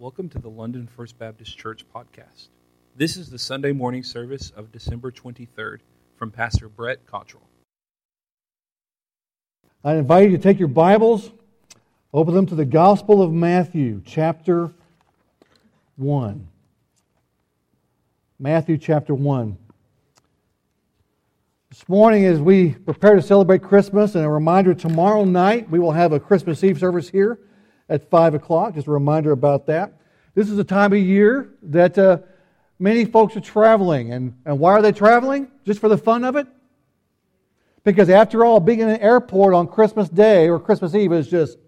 Welcome to the London First Baptist Church podcast. This is the Sunday morning service of December 23rd from Pastor Brett Cottrell. I invite you to take your Bibles, open them to the Gospel of Matthew, chapter 1. Matthew chapter 1. This morning, as we prepare to celebrate Christmas, and a reminder, tomorrow night we will have a Christmas Eve service here at 5 o'clock. Just a reminder about that. This is a time of year that many folks are traveling. And why are they traveling? Just for the fun of it? Because after all, being in an airport on Christmas Day or Christmas Eve is just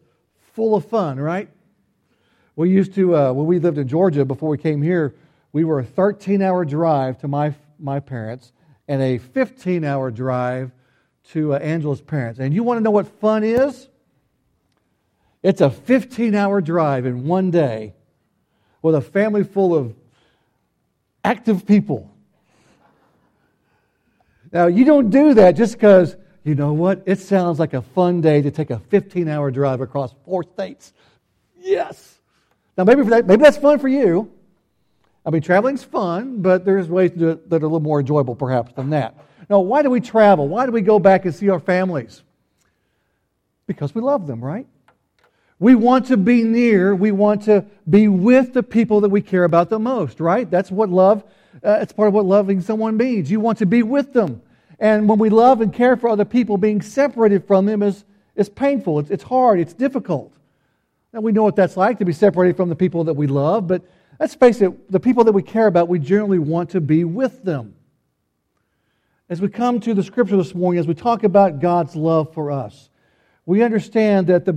full of fun, right? We used to, when we lived in Georgia before we came here, we were a 13-hour drive to my parents, and a 15-hour drive to Angela's parents. And you want to know what fun is? It's a 15-hour drive in one day with a family full of active people. Now, you don't do that just because, you know what, it sounds like a fun day to take a 15-hour drive across 4 states. Yes! Now, maybe that's fun for you. I mean, traveling's fun, but there's ways to do it that are a little more enjoyable, perhaps, than that. Now, why do we travel? Why do we go back and see our families? Because we love them, right? We want to be near. We want to be with the people that we care about the most, right? That's what love, it's part of what loving someone means. You want to be with them. And when we love and care for other people, being separated from them is painful. It's hard. It's difficult. Now, we know what that's like, to be separated from the people that we love, but let's face it, the people that we care about, we generally want to be with them. As we come to the Scripture this morning, as we talk about God's love for us, we understand that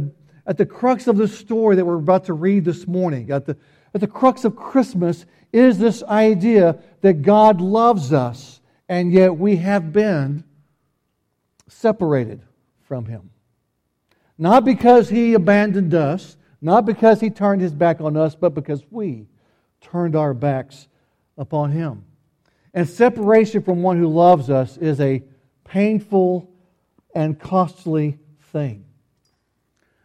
at the crux of this story that we're about to read this morning, at the crux of Christmas, is this idea that God loves us, and yet we have been separated from Him. Not because He abandoned us, not because He turned His back on us, but because we turned our backs upon Him. And separation from one who loves us is a painful and costly thing.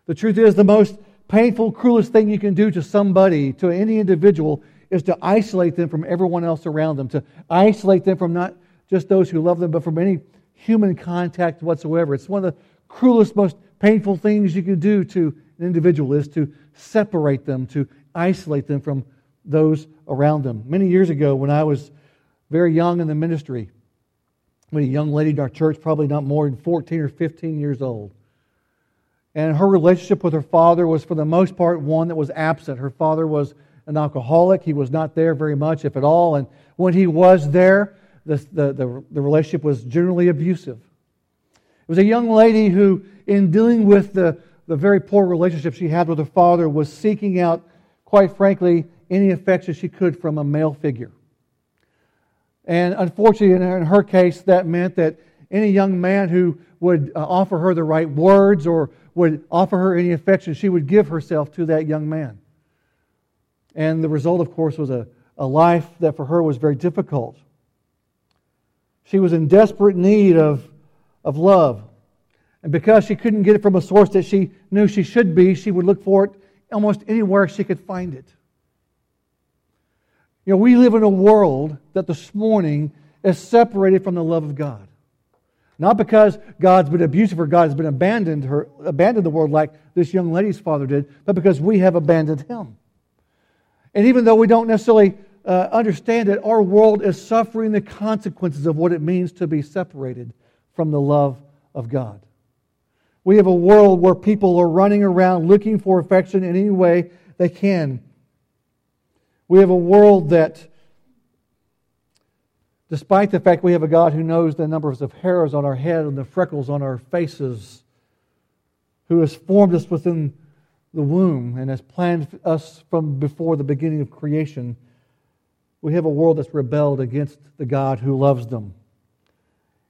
The truth is, the most painful, cruelest thing you can do to somebody, to any individual, is to isolate them from everyone else around them, to isolate them from not just those who love them, but from any human contact whatsoever. It's one of the cruelest, most painful things you can do to an individual, is to separate them, to isolate them from those around them. Many years ago, when I was very young in the ministry, when a young lady in our church, probably not more than 14 or 15 years old, and her relationship with her father was, for the most part, one that was absent. Her father was an alcoholic. He was not there very much, if at all, and when he was there, the relationship was generally abusive. It was a young lady who, in dealing with the very poor relationship she had with her father, was seeking out, quite frankly, any affection she could from a male figure. And unfortunately, in her case, that meant that any young man who would offer her the right words or would offer her any affection, she would give herself to that young man. And the result, of course, was a life that for her was very difficult. She was in desperate need of love. And because she couldn't get it from a source that she knew she should be, she would look for it almost anywhere she could find it. You know, we live in a world that this morning is separated from the love of God. Not because God's been abusive or God has been abandoned the world like this young lady's father did, but because we have abandoned Him. And even though we don't necessarily understand it, our world is suffering the consequences of what it means to be separated from the love of God. We have a world where people are running around looking for affection in any way they can. We have a world that, despite the fact we have a God who knows the numbers of hairs on our head and the freckles on our faces, who has formed us within the womb and has planned us from before the beginning of creation, we have a world that's rebelled against the God who loves them.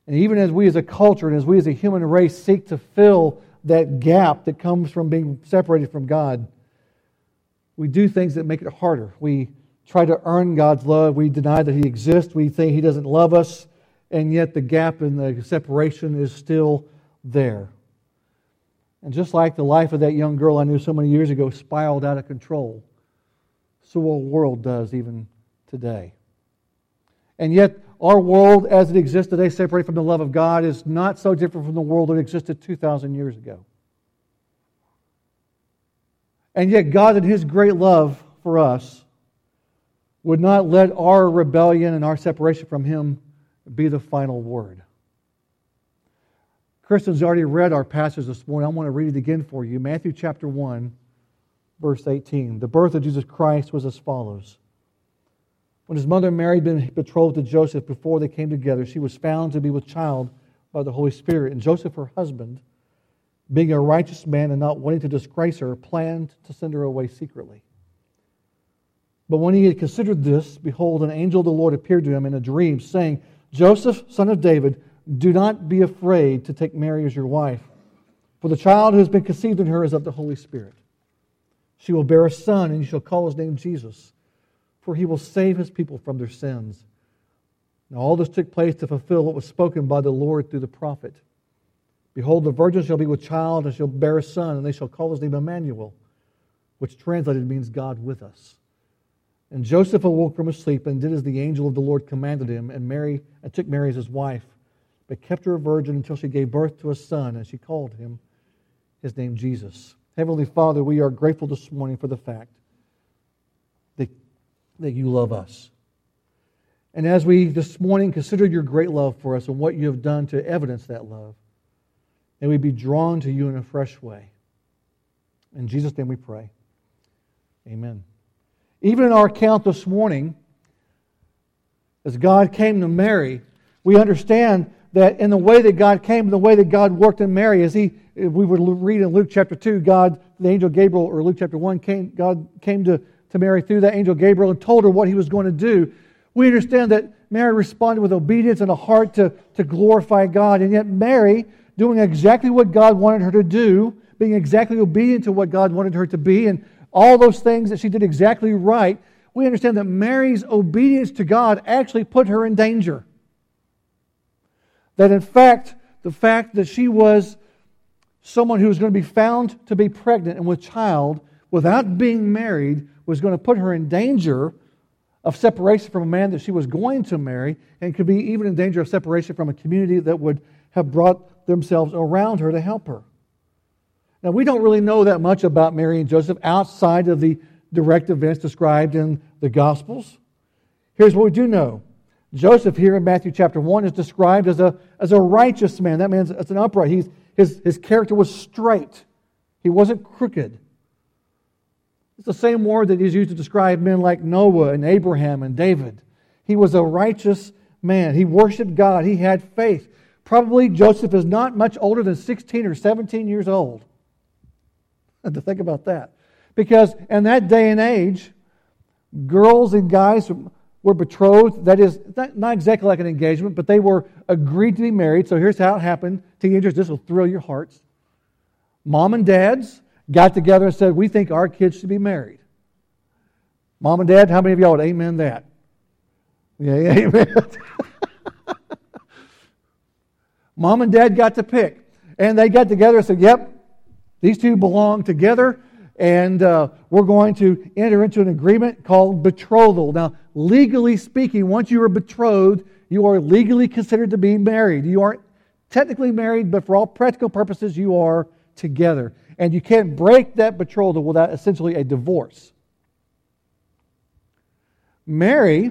And even as we as a culture and as we as a human race seek to fill that gap that comes from being separated from God, we do things that make it harder. We try to earn God's love. We deny that He exists. We think He doesn't love us. And yet the gap and the separation is still there. And just like the life of that young girl I knew so many years ago spiraled out of control, civil world does even today. And yet, our world as it exists today, separated from the love of God, is not so different from the world that existed 2,000 years ago. And yet, God in His great love for us would not let our rebellion and our separation from Him be the final word. Kristen's already read our passage this morning. I want to read it again for you. Matthew chapter 1, verse 18. The birth of Jesus Christ was as follows. When His mother Mary had been betrothed to Joseph before they came together, she was found to be with child by the Holy Spirit. And Joseph, her husband, being a righteous man and not wanting to disgrace her, planned to send her away secretly. But when he had considered this, behold, an angel of the Lord appeared to him in a dream, saying, Joseph, son of David, do not be afraid to take Mary as your wife, for the child who has been conceived in her is of the Holy Spirit. She will bear a son, and you shall call his name Jesus, for he will save his people from their sins. Now all this took place to fulfill what was spoken by the Lord through the prophet. Behold, the virgin shall be with child, and shall bear a son, and they shall call his name Emmanuel, which translated means God with us. And Joseph awoke from his sleep and did as the angel of the Lord commanded him, and took Mary as his wife, but kept her a virgin until she gave birth to a son, and she called him his name Jesus. Heavenly Father, we are grateful this morning for the fact that you love us. And as we this morning consider your great love for us and what you have done to evidence that love, may we be drawn to you in a fresh way. In Jesus' name we pray. Amen. Even in our account this morning, as God came to Mary, we understand that in the way that God came, the way that God worked in Mary, if we would read in Luke chapter 2, the angel Gabriel, or Luke chapter 1, God came to Mary through that angel Gabriel and told her what he was going to do. We understand that Mary responded with obedience and a heart to glorify God, and yet Mary, doing exactly what God wanted her to do, being exactly obedient to what God wanted her to be, and all those things that she did exactly right, we understand that Mary's obedience to God actually put her in danger. That in fact, the fact that she was someone who was going to be found to be pregnant and with child without being married was going to put her in danger of separation from a man that she was going to marry, and could be even in danger of separation from a community that would have brought themselves around her to help her. Now, we don't really know that much about Mary and Joseph outside of the direct events described in the Gospels. Here's what we do know. Joseph here in Matthew chapter 1 is described as a righteous man. That means it's an upright. His character was straight. He wasn't crooked. It's the same word that is used to describe men like Noah and Abraham and David. He was a righteous man. He worshiped God. He had faith. Probably Joseph is not much older than 16 or 17 years old. To think about that. Because in that day and age, girls and guys were betrothed. That is, not exactly like an engagement, but they were agreed to be married. So here's how it happened. Teenagers, this will thrill your hearts. Mom and dads got together and said, we think our kids should be married. Mom and dad, how many of y'all would amen that? Yeah, amen. Mom and dad got to pick. And they got together and said, yep, these two belong together, and we're going to enter into an agreement called betrothal. Now, legally speaking, once you are betrothed, you are legally considered to be married. You aren't technically married, but for all practical purposes, you are together. And you can't break that betrothal without essentially a divorce. Mary,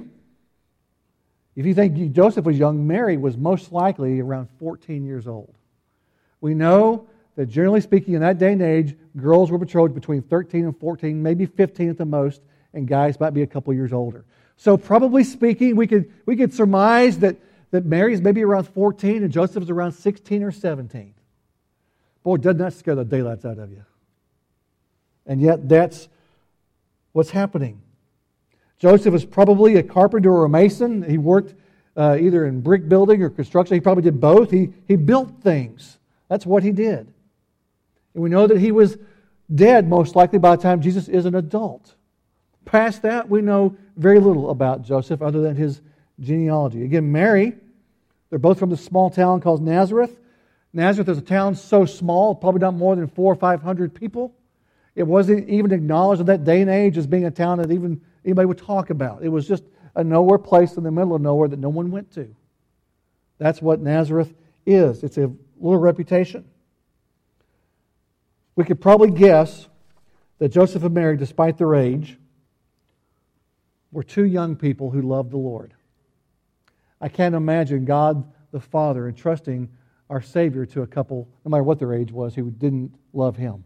if you think Joseph was young, Mary was most likely around 14 years old. We know that generally speaking, in that day and age, girls were betrothed between 13 and 14, maybe 15 at the most, and guys might be a couple years older. So probably speaking, we could surmise that Mary's maybe around 14 and Joseph's around 16 or 17. Boy, doesn't that scare the daylights out of you? And yet that's what's happening. Joseph was probably a carpenter or a mason. He worked either in brick building or construction. He probably did both. He built things. That's what he did. And we know that he was dead, most likely, by the time Jesus is an adult. Past that, we know very little about Joseph other than his genealogy. Again, Mary, they're both from this small town called Nazareth. Nazareth is a town so small, probably not more than 400 or 500 people. It wasn't even acknowledged in that day and age as being a town that even anybody would talk about. It was just a nowhere place in the middle of nowhere that no one went to. That's what Nazareth is. It's a little reputation. We could probably guess that Joseph and Mary, despite their age, were two young people who loved the Lord. I can't imagine God the Father entrusting our Savior to a couple, no matter what their age was, who didn't love Him.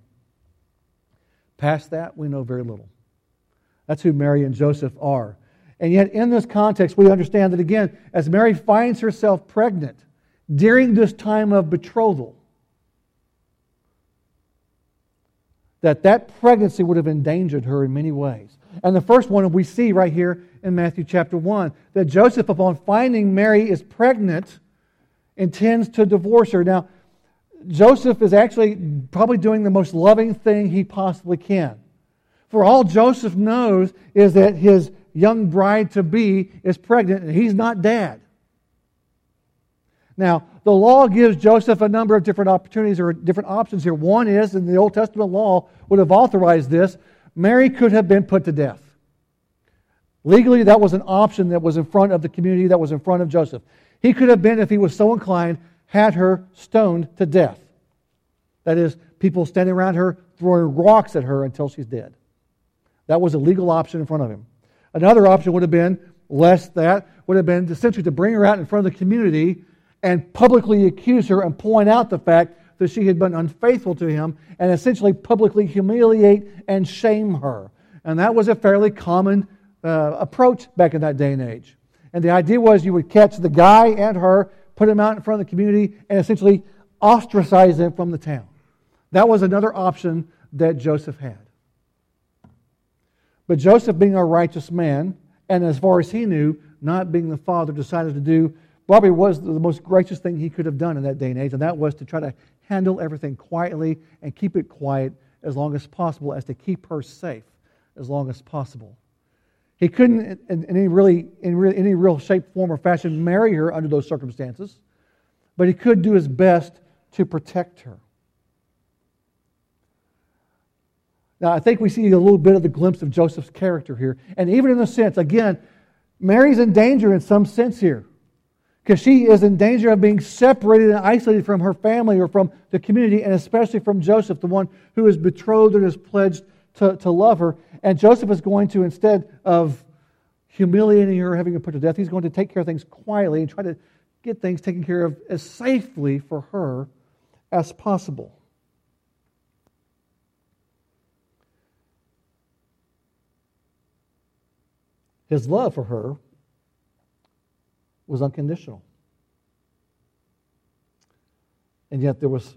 Past that, we know very little. That's who Mary and Joseph are. And yet, in this context, we understand that, again, as Mary finds herself pregnant during this time of betrothal, that pregnancy would have endangered her in many ways. And the first one we see right here in Matthew chapter 1, that Joseph, upon finding Mary is pregnant, intends to divorce her. Now, Joseph is actually probably doing the most loving thing he possibly can. For all Joseph knows is that his young bride-to-be is pregnant, and he's not dad. Now, the law gives Joseph a number of different opportunities or different options here. One is, and the Old Testament law would have authorized this, Mary could have been put to death. Legally, that was an option that was in front of the community, that was in front of Joseph. He could have been, if he was so inclined, had her stoned to death. That is, people standing around her, throwing rocks at her until she's dead. That was a legal option in front of him. Another option would have been, less that, would have been essentially to bring her out in front of the community and publicly accuse her and point out the fact that she had been unfaithful to him and essentially publicly humiliate and shame her. And that was a fairly common approach back in that day and age. And the idea was you would catch the guy and her, put him out in front of the community, and essentially ostracize him from the town. That was another option that Joseph had. But Joseph, being a righteous man, and as far as he knew, not being the father, decided to do probably was the most gracious thing he could have done in that day and age, and that was to try to handle everything quietly and keep it quiet as long as possible, as to keep her safe as long as possible. He couldn't, in any real shape, form, or fashion, marry her under those circumstances, but he could do his best to protect her. Now, I think we see a little bit of the glimpse of Joseph's character here. And even in a sense, again, Mary's in danger in some sense here, because she is in danger of being separated and isolated from her family or from the community, and especially from Joseph, the one who is betrothed and is pledged to love her. And Joseph is going to, instead of humiliating her, having her put to death, he's going to take care of things quietly and try to get things taken care of as safely for her as possible. His love for her was unconditional. And yet there was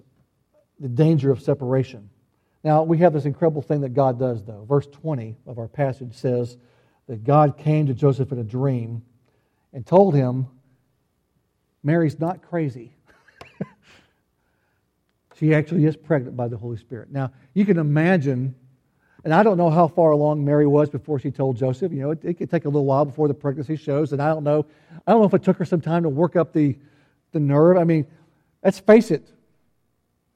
the danger of separation. Now, we have this incredible thing that God does, though. Verse 20 of our passage says that God came to Joseph in a dream and told him, Mary's not crazy. She actually is pregnant by the Holy Spirit. Now, you can imagine, and I don't know how far along Mary was before she told Joseph. You know, it could take a little while before the pregnancy shows, and I don't know if it took her some time to work up the nerve. I mean, let's face it.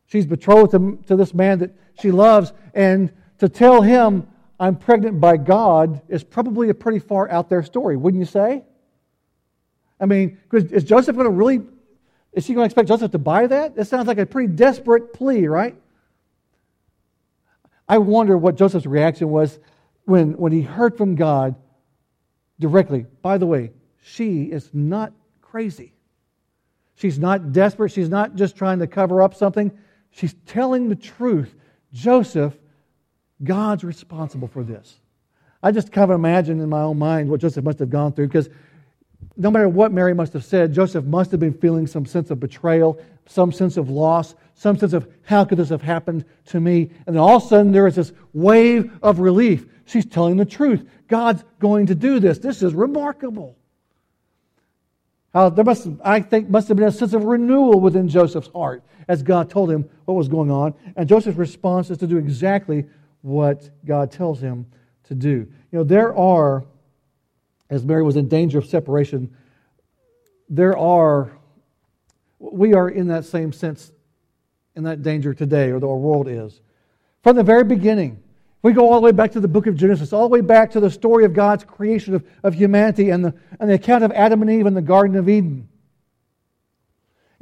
She's betrothed to this man that she loves, and to tell him, I'm pregnant by God, is probably a pretty far out there story, wouldn't you say? I mean, is she going to expect Joseph to buy that? It sounds like a pretty desperate plea, right? I wonder what Joseph's reaction was when he heard from God directly. By the way, she is not crazy. She's not desperate. She's not just trying to cover up something. She's telling the truth. Joseph, God's responsible for this. I just kind of imagine in my own mind what Joseph must have gone through, because no matter what Mary must have said, Joseph must have been feeling some sense of betrayal, some sense of loss, some sense of how could this have happened to me? And then all of a sudden there is this wave of relief. She's telling the truth. God's going to do this. This is remarkable. There must have been a sense of renewal within Joseph's heart as God told him what was going on. And Joseph's response is to do exactly what God tells him to do. You know, as Mary was in danger of separation, we are in that same sense in that danger today, or the world is. From the very beginning, we go all the way back to the book of Genesis, all the way back to the story of God's creation of humanity and the account of Adam and Eve in the Garden of Eden.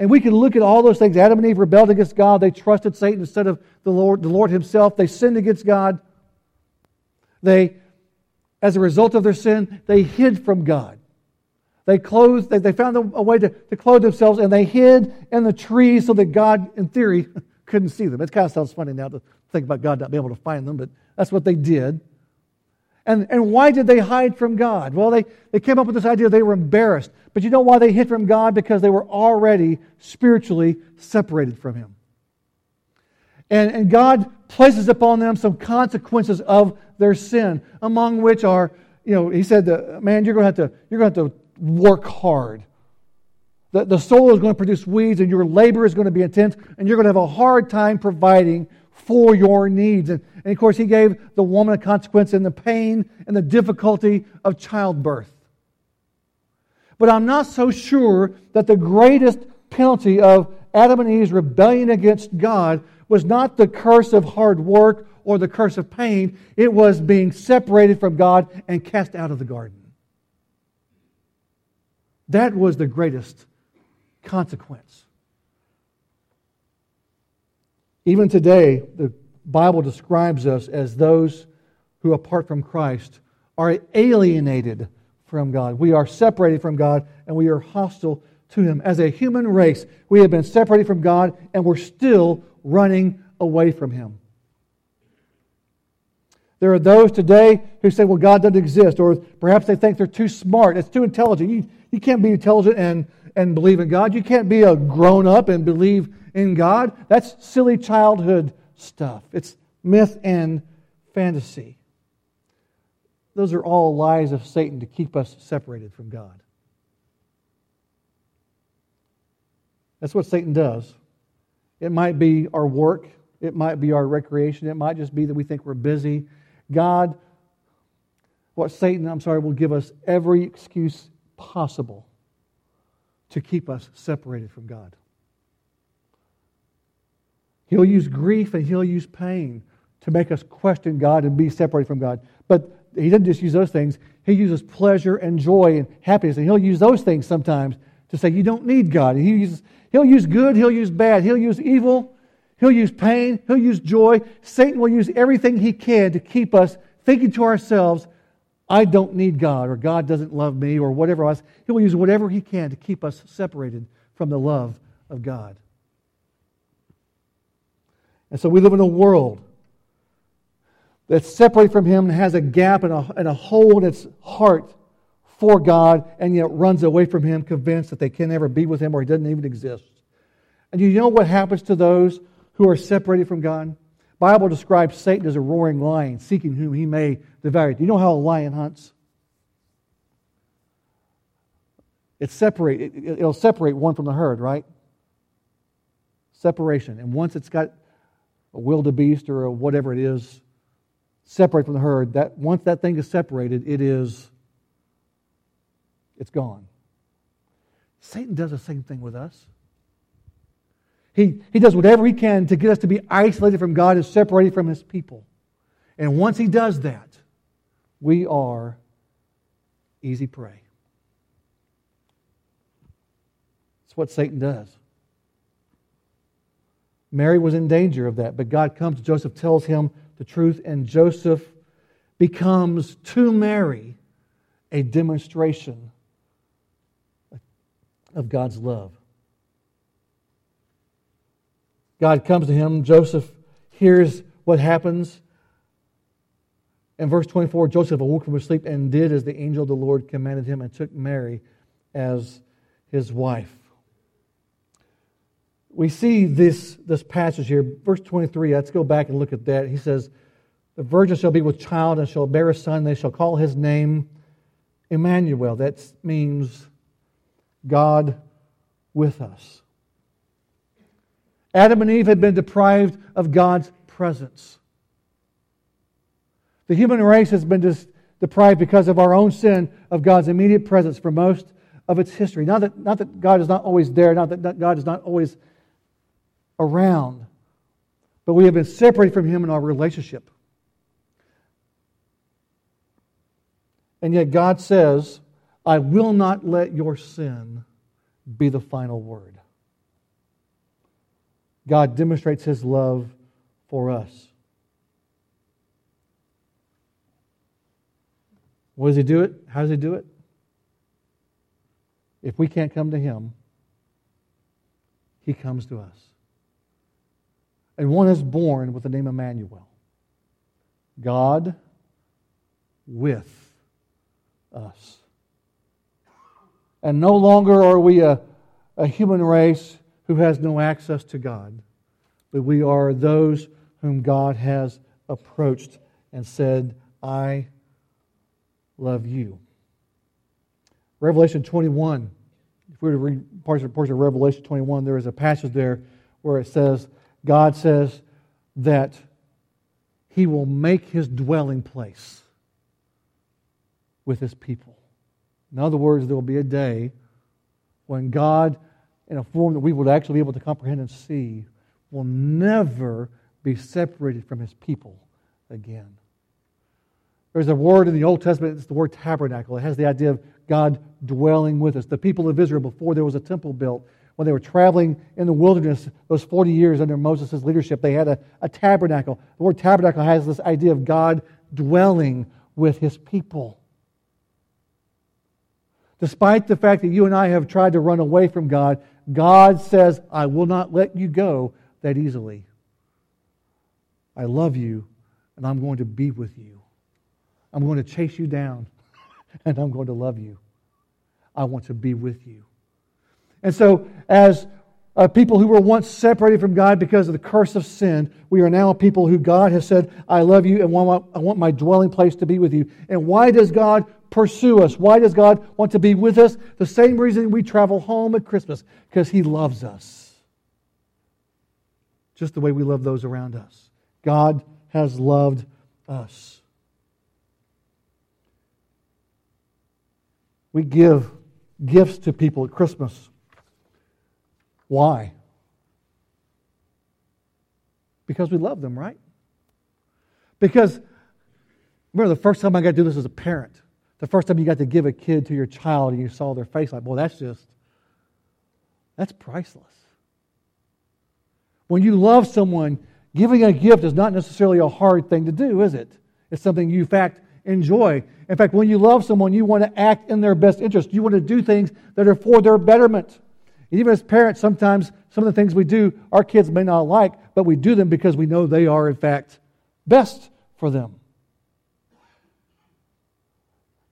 And we can look at all those things. Adam and Eve rebelled against God. They trusted Satan instead of the Lord Himself. They sinned against God. They, as a result of their sin, they hid from God. They found a way to clothe themselves, and they hid in the trees so that God, in theory, couldn't see them. It kind of sounds funny now to think about God not being able to find them, but that's what they did. And why did they hide from God? Well, they came up with this idea they were embarrassed. But you know why they hid from God? Because they were already spiritually separated from Him. And God places upon them some consequences of their sin, among which are, He said, man, you're going to have to work hard. The soil is going to produce weeds, and your labor is going to be intense, and you're going to have a hard time providing for your needs. And of course, He gave the woman a consequence in the pain and the difficulty of childbirth. But I'm not so sure that the greatest penalty of Adam and Eve's rebellion against God was not the curse of hard work or the curse of pain. It was being separated from God and cast out of the garden. That was the greatest consequence. Even today, the Bible describes us as those who, apart from Christ, are alienated from God. We are separated from God, and we are hostile to Him. As a human race, we have been separated from God, and we're still running away from Him. There are those today who say, well, God doesn't exist, or perhaps they think they're too smart, it's too intelligent. You can't be intelligent and believe in God. You can't be a grown-up and believe in God. That's silly childhood stuff. It's myth and fantasy. Those are all lies of Satan to keep us separated from God. That's what Satan does. It might be our work. It might be our recreation. It might just be that we think we're busy. Satan will give us every excuse possible to keep us separated from God. He'll use grief and he'll use pain to make us question God and be separated from God. But he doesn't just use those things. He uses pleasure and joy and happiness, and he'll use those things sometimes to say you don't need God. He'll use good, he'll use bad, he'll use evil, he'll use pain, he'll use joy. Satan will use everything he can to keep us thinking to ourselves, I don't need God, or God doesn't love me, or whatever else. He will use whatever he can to keep us separated from the love of God. And so we live in a world that's separated from Him and has a gap and a hole in its heart for God, and yet runs away from Him, convinced that they can never be with Him or He doesn't even exist. And you know what happens to those who are separated from God? The Bible describes Satan as a roaring lion, seeking whom he may devour. Do you know how a lion hunts? It'll separate one from the herd, right? Separation. And once it's got a wildebeest or a whatever it is, separate from the herd, once that thing is separated, it's gone. Satan does the same thing with us. He does whatever he can to get us to be isolated from God and separated from His people. And once he does that, we are easy prey. That's what Satan does. Mary was in danger of that, but God comes to Joseph, tells him the truth, and Joseph becomes to Mary a demonstration of God's love. God comes to him. Joseph hears what happens. In verse 24, Joseph awoke from his sleep and did as the angel of the Lord commanded him and took Mary as his wife. We see this passage here. Verse 23, let's go back and look at that. He says, the virgin shall be with child and shall bear a son. They shall call his name Emmanuel. That means God with us. Adam and Eve had been deprived of God's presence. The human race has been deprived because of our own sin of God's immediate presence for most of its history. Not that God is not always there, not that God is not always around, But we have been separated from Him in our relationship. And yet God says, I will not let your sin be the final word. God demonstrates His love for us. What does He do it? How does He do it? If we can't come to Him, He comes to us. And one is born with the name Emmanuel. God with us. And no longer are we a human race who has no access to God, but we are those whom God has approached and said, I love you. Revelation 21, if we were to read parts of Revelation 21, there is a passage there where it says, God says that He will make His dwelling place with His people. In other words, there will be a day when God, in a form that we would actually be able to comprehend and see, will never be separated from His people again. There's a word in the Old Testament, it's the word tabernacle. It has the idea of God dwelling with us. The people of Israel, before there was a temple built, when they were traveling in the wilderness, those 40 years under Moses' leadership, they had a tabernacle. The word tabernacle has this idea of God dwelling with His people. Despite the fact that you and I have tried to run away from God, God says, I will not let you go that easily. I love you, and I'm going to be with you. I'm going to chase you down, and I'm going to love you. I want to be with you. And so, as people who were once separated from God because of the curse of sin, we are now people who God has said, I love you, and I want my dwelling place to be with you. And why does God pursue us? Why does God want to be with us? The same reason we travel home at Christmas, because He loves us. Just the way we love those around us. God has loved us. We give gifts to people at Christmas. Why? Because we love them, right? Because, remember the first time I got to do this as a parent. The first time you got to give a kid to your child and you saw their face like, boy, that's priceless. When you love someone, giving a gift is not necessarily a hard thing to do, is it? It's something you, in fact, enjoy. In fact, when you love someone, you want to act in their best interest. You want to do things that are for their betterment. And even as parents, sometimes some of the things we do, our kids may not like, but we do them because we know they are, in fact, best for them.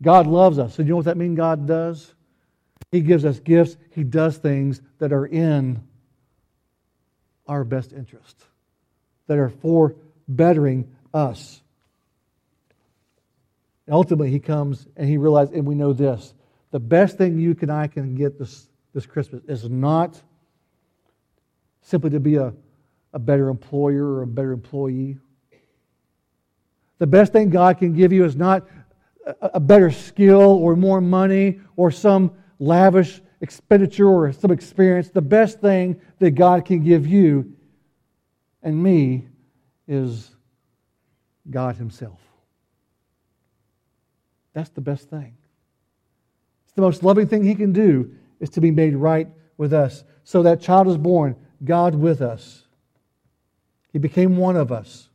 God loves us. So you know what that means God does? He gives us gifts. He does things that are in our best interest, that are for bettering us. And ultimately, He comes and He realizes, and we know this, the best thing you and I can get this Christmas is not simply to be a better employer or a better employee. The best thing God can give you is not a better skill or more money or some lavish expenditure or some experience. The best thing that God can give you and me is God Himself. That's the best thing. It's the most loving thing He can do is to be made right with us. So that child is born, God with us. He became one of us.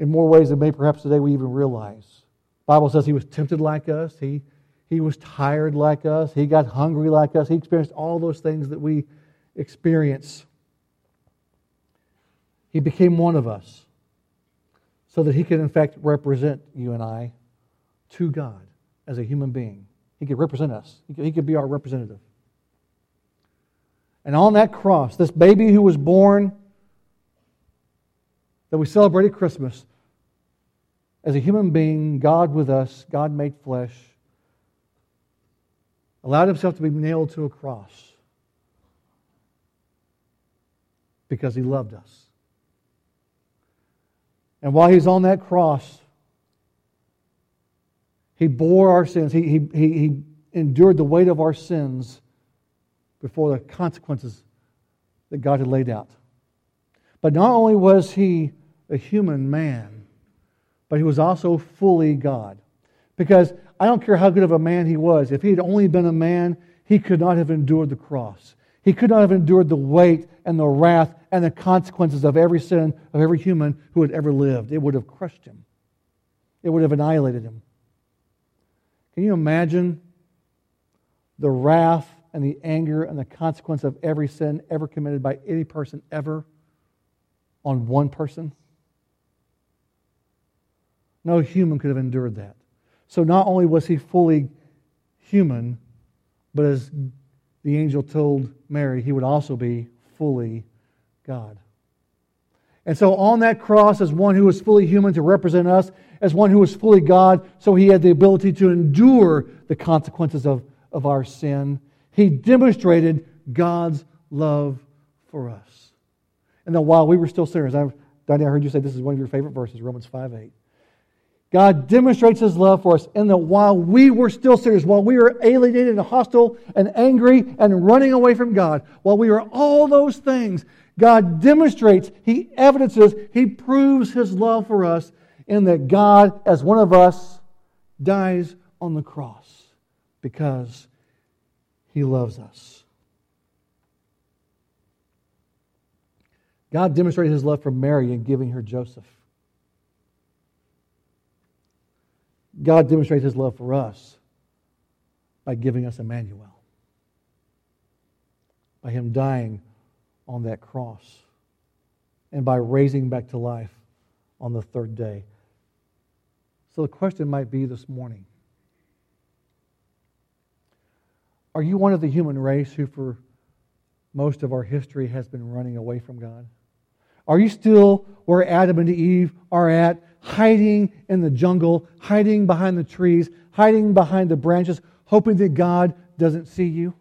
In more ways than maybe perhaps today we even realize. The Bible says He was tempted like us. He was tired like us. He got hungry like us. He experienced all those things that we experience. He became one of us so that He could in fact represent you and I to God as a human being. He could represent us. He could be our representative. And on that cross, this baby who was born that we celebrated Christmas, as a human being, God with us, God made flesh, allowed Himself to be nailed to a cross because He loved us. And while He's on that cross, He bore our sins. He endured the weight of our sins before the consequences that God had laid out But not only was he a human man, but he was also fully God. Because I don't care how good of a man he was, if he had only been a man, he could not have endured the cross. He could not have endured the weight and the wrath and the consequences of every sin of every human who had ever lived. It would have crushed him. It would have annihilated him. Can you imagine the wrath and the anger and the consequence of every sin ever committed by any person ever on one person? No human could have endured that. So not only was he fully human, but as the angel told Mary, he would also be fully God. And so on that cross, as one who was fully human to represent us, as one who was fully God, so he had the ability to endure the consequences of our sin. He demonstrated God's love for us. And that while we were still sinners, Diane, I heard you say this is one of your favorite verses, Romans 5:8. God demonstrates His love for us in that while we were still sinners, while we were alienated and hostile and angry and running away from God, while we were all those things, God demonstrates, He evidences, He proves His love for us in that God, as one of us, dies on the cross because He loves us. God demonstrated His love for Mary in giving her Joseph. God demonstrates His love for us by giving us Emmanuel, by Him dying on that cross, and by raising back to life on the third day. So the question might be this morning, are you one of the human race who for most of our history has been running away from God? Are you still where Adam and Eve are at, hiding in the jungle, hiding behind the trees, hiding behind the branches, hoping that God doesn't see you?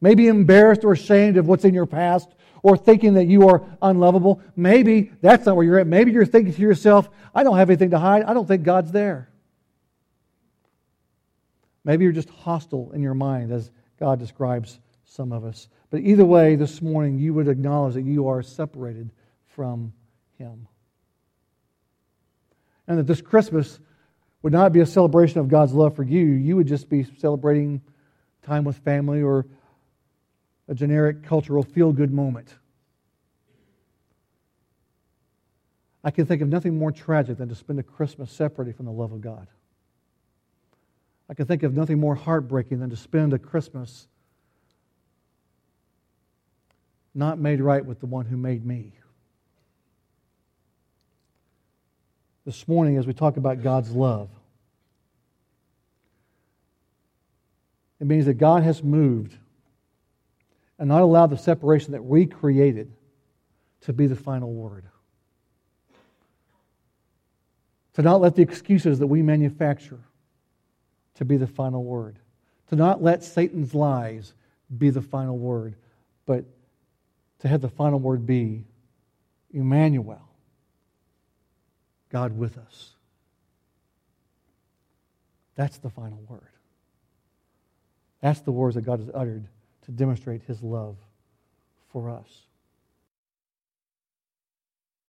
Maybe embarrassed or ashamed of what's in your past, or thinking that you are unlovable. Maybe that's not where you're at. Maybe you're thinking to yourself, I don't have anything to hide. I don't think God's there. Maybe you're just hostile in your mind, as God describes some of us. But either way, this morning, you would acknowledge that you are separated from Him. And that this Christmas would not be a celebration of God's love for you. You would just be celebrating time with family or a generic cultural feel-good moment. I can think of nothing more tragic than to spend a Christmas separated from the love of God. I can think of nothing more heartbreaking than to spend a Christmas not made right with the one who made me. This morning, as we talk about God's love, it means that God has moved and not allowed the separation that we created to be the final word. To not let the excuses that we manufacture to be the final word. To not let Satan's lies be the final word, but to have the final word be Emmanuel, God with us. That's the final word. That's the words that God has uttered to demonstrate His love for us.